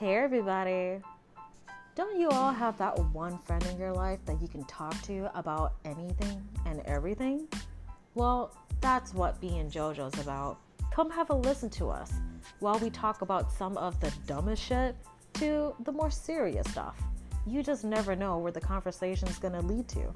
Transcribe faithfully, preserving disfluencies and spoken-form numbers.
Hey everybody, don't you all have that one friend in your life that you can talk to about anything and everything? Well, that's what being JoJo's about. Come have a listen to us while we talk about some of the dumbest shit to the more serious stuff. You just never know where the conversation's gonna lead to.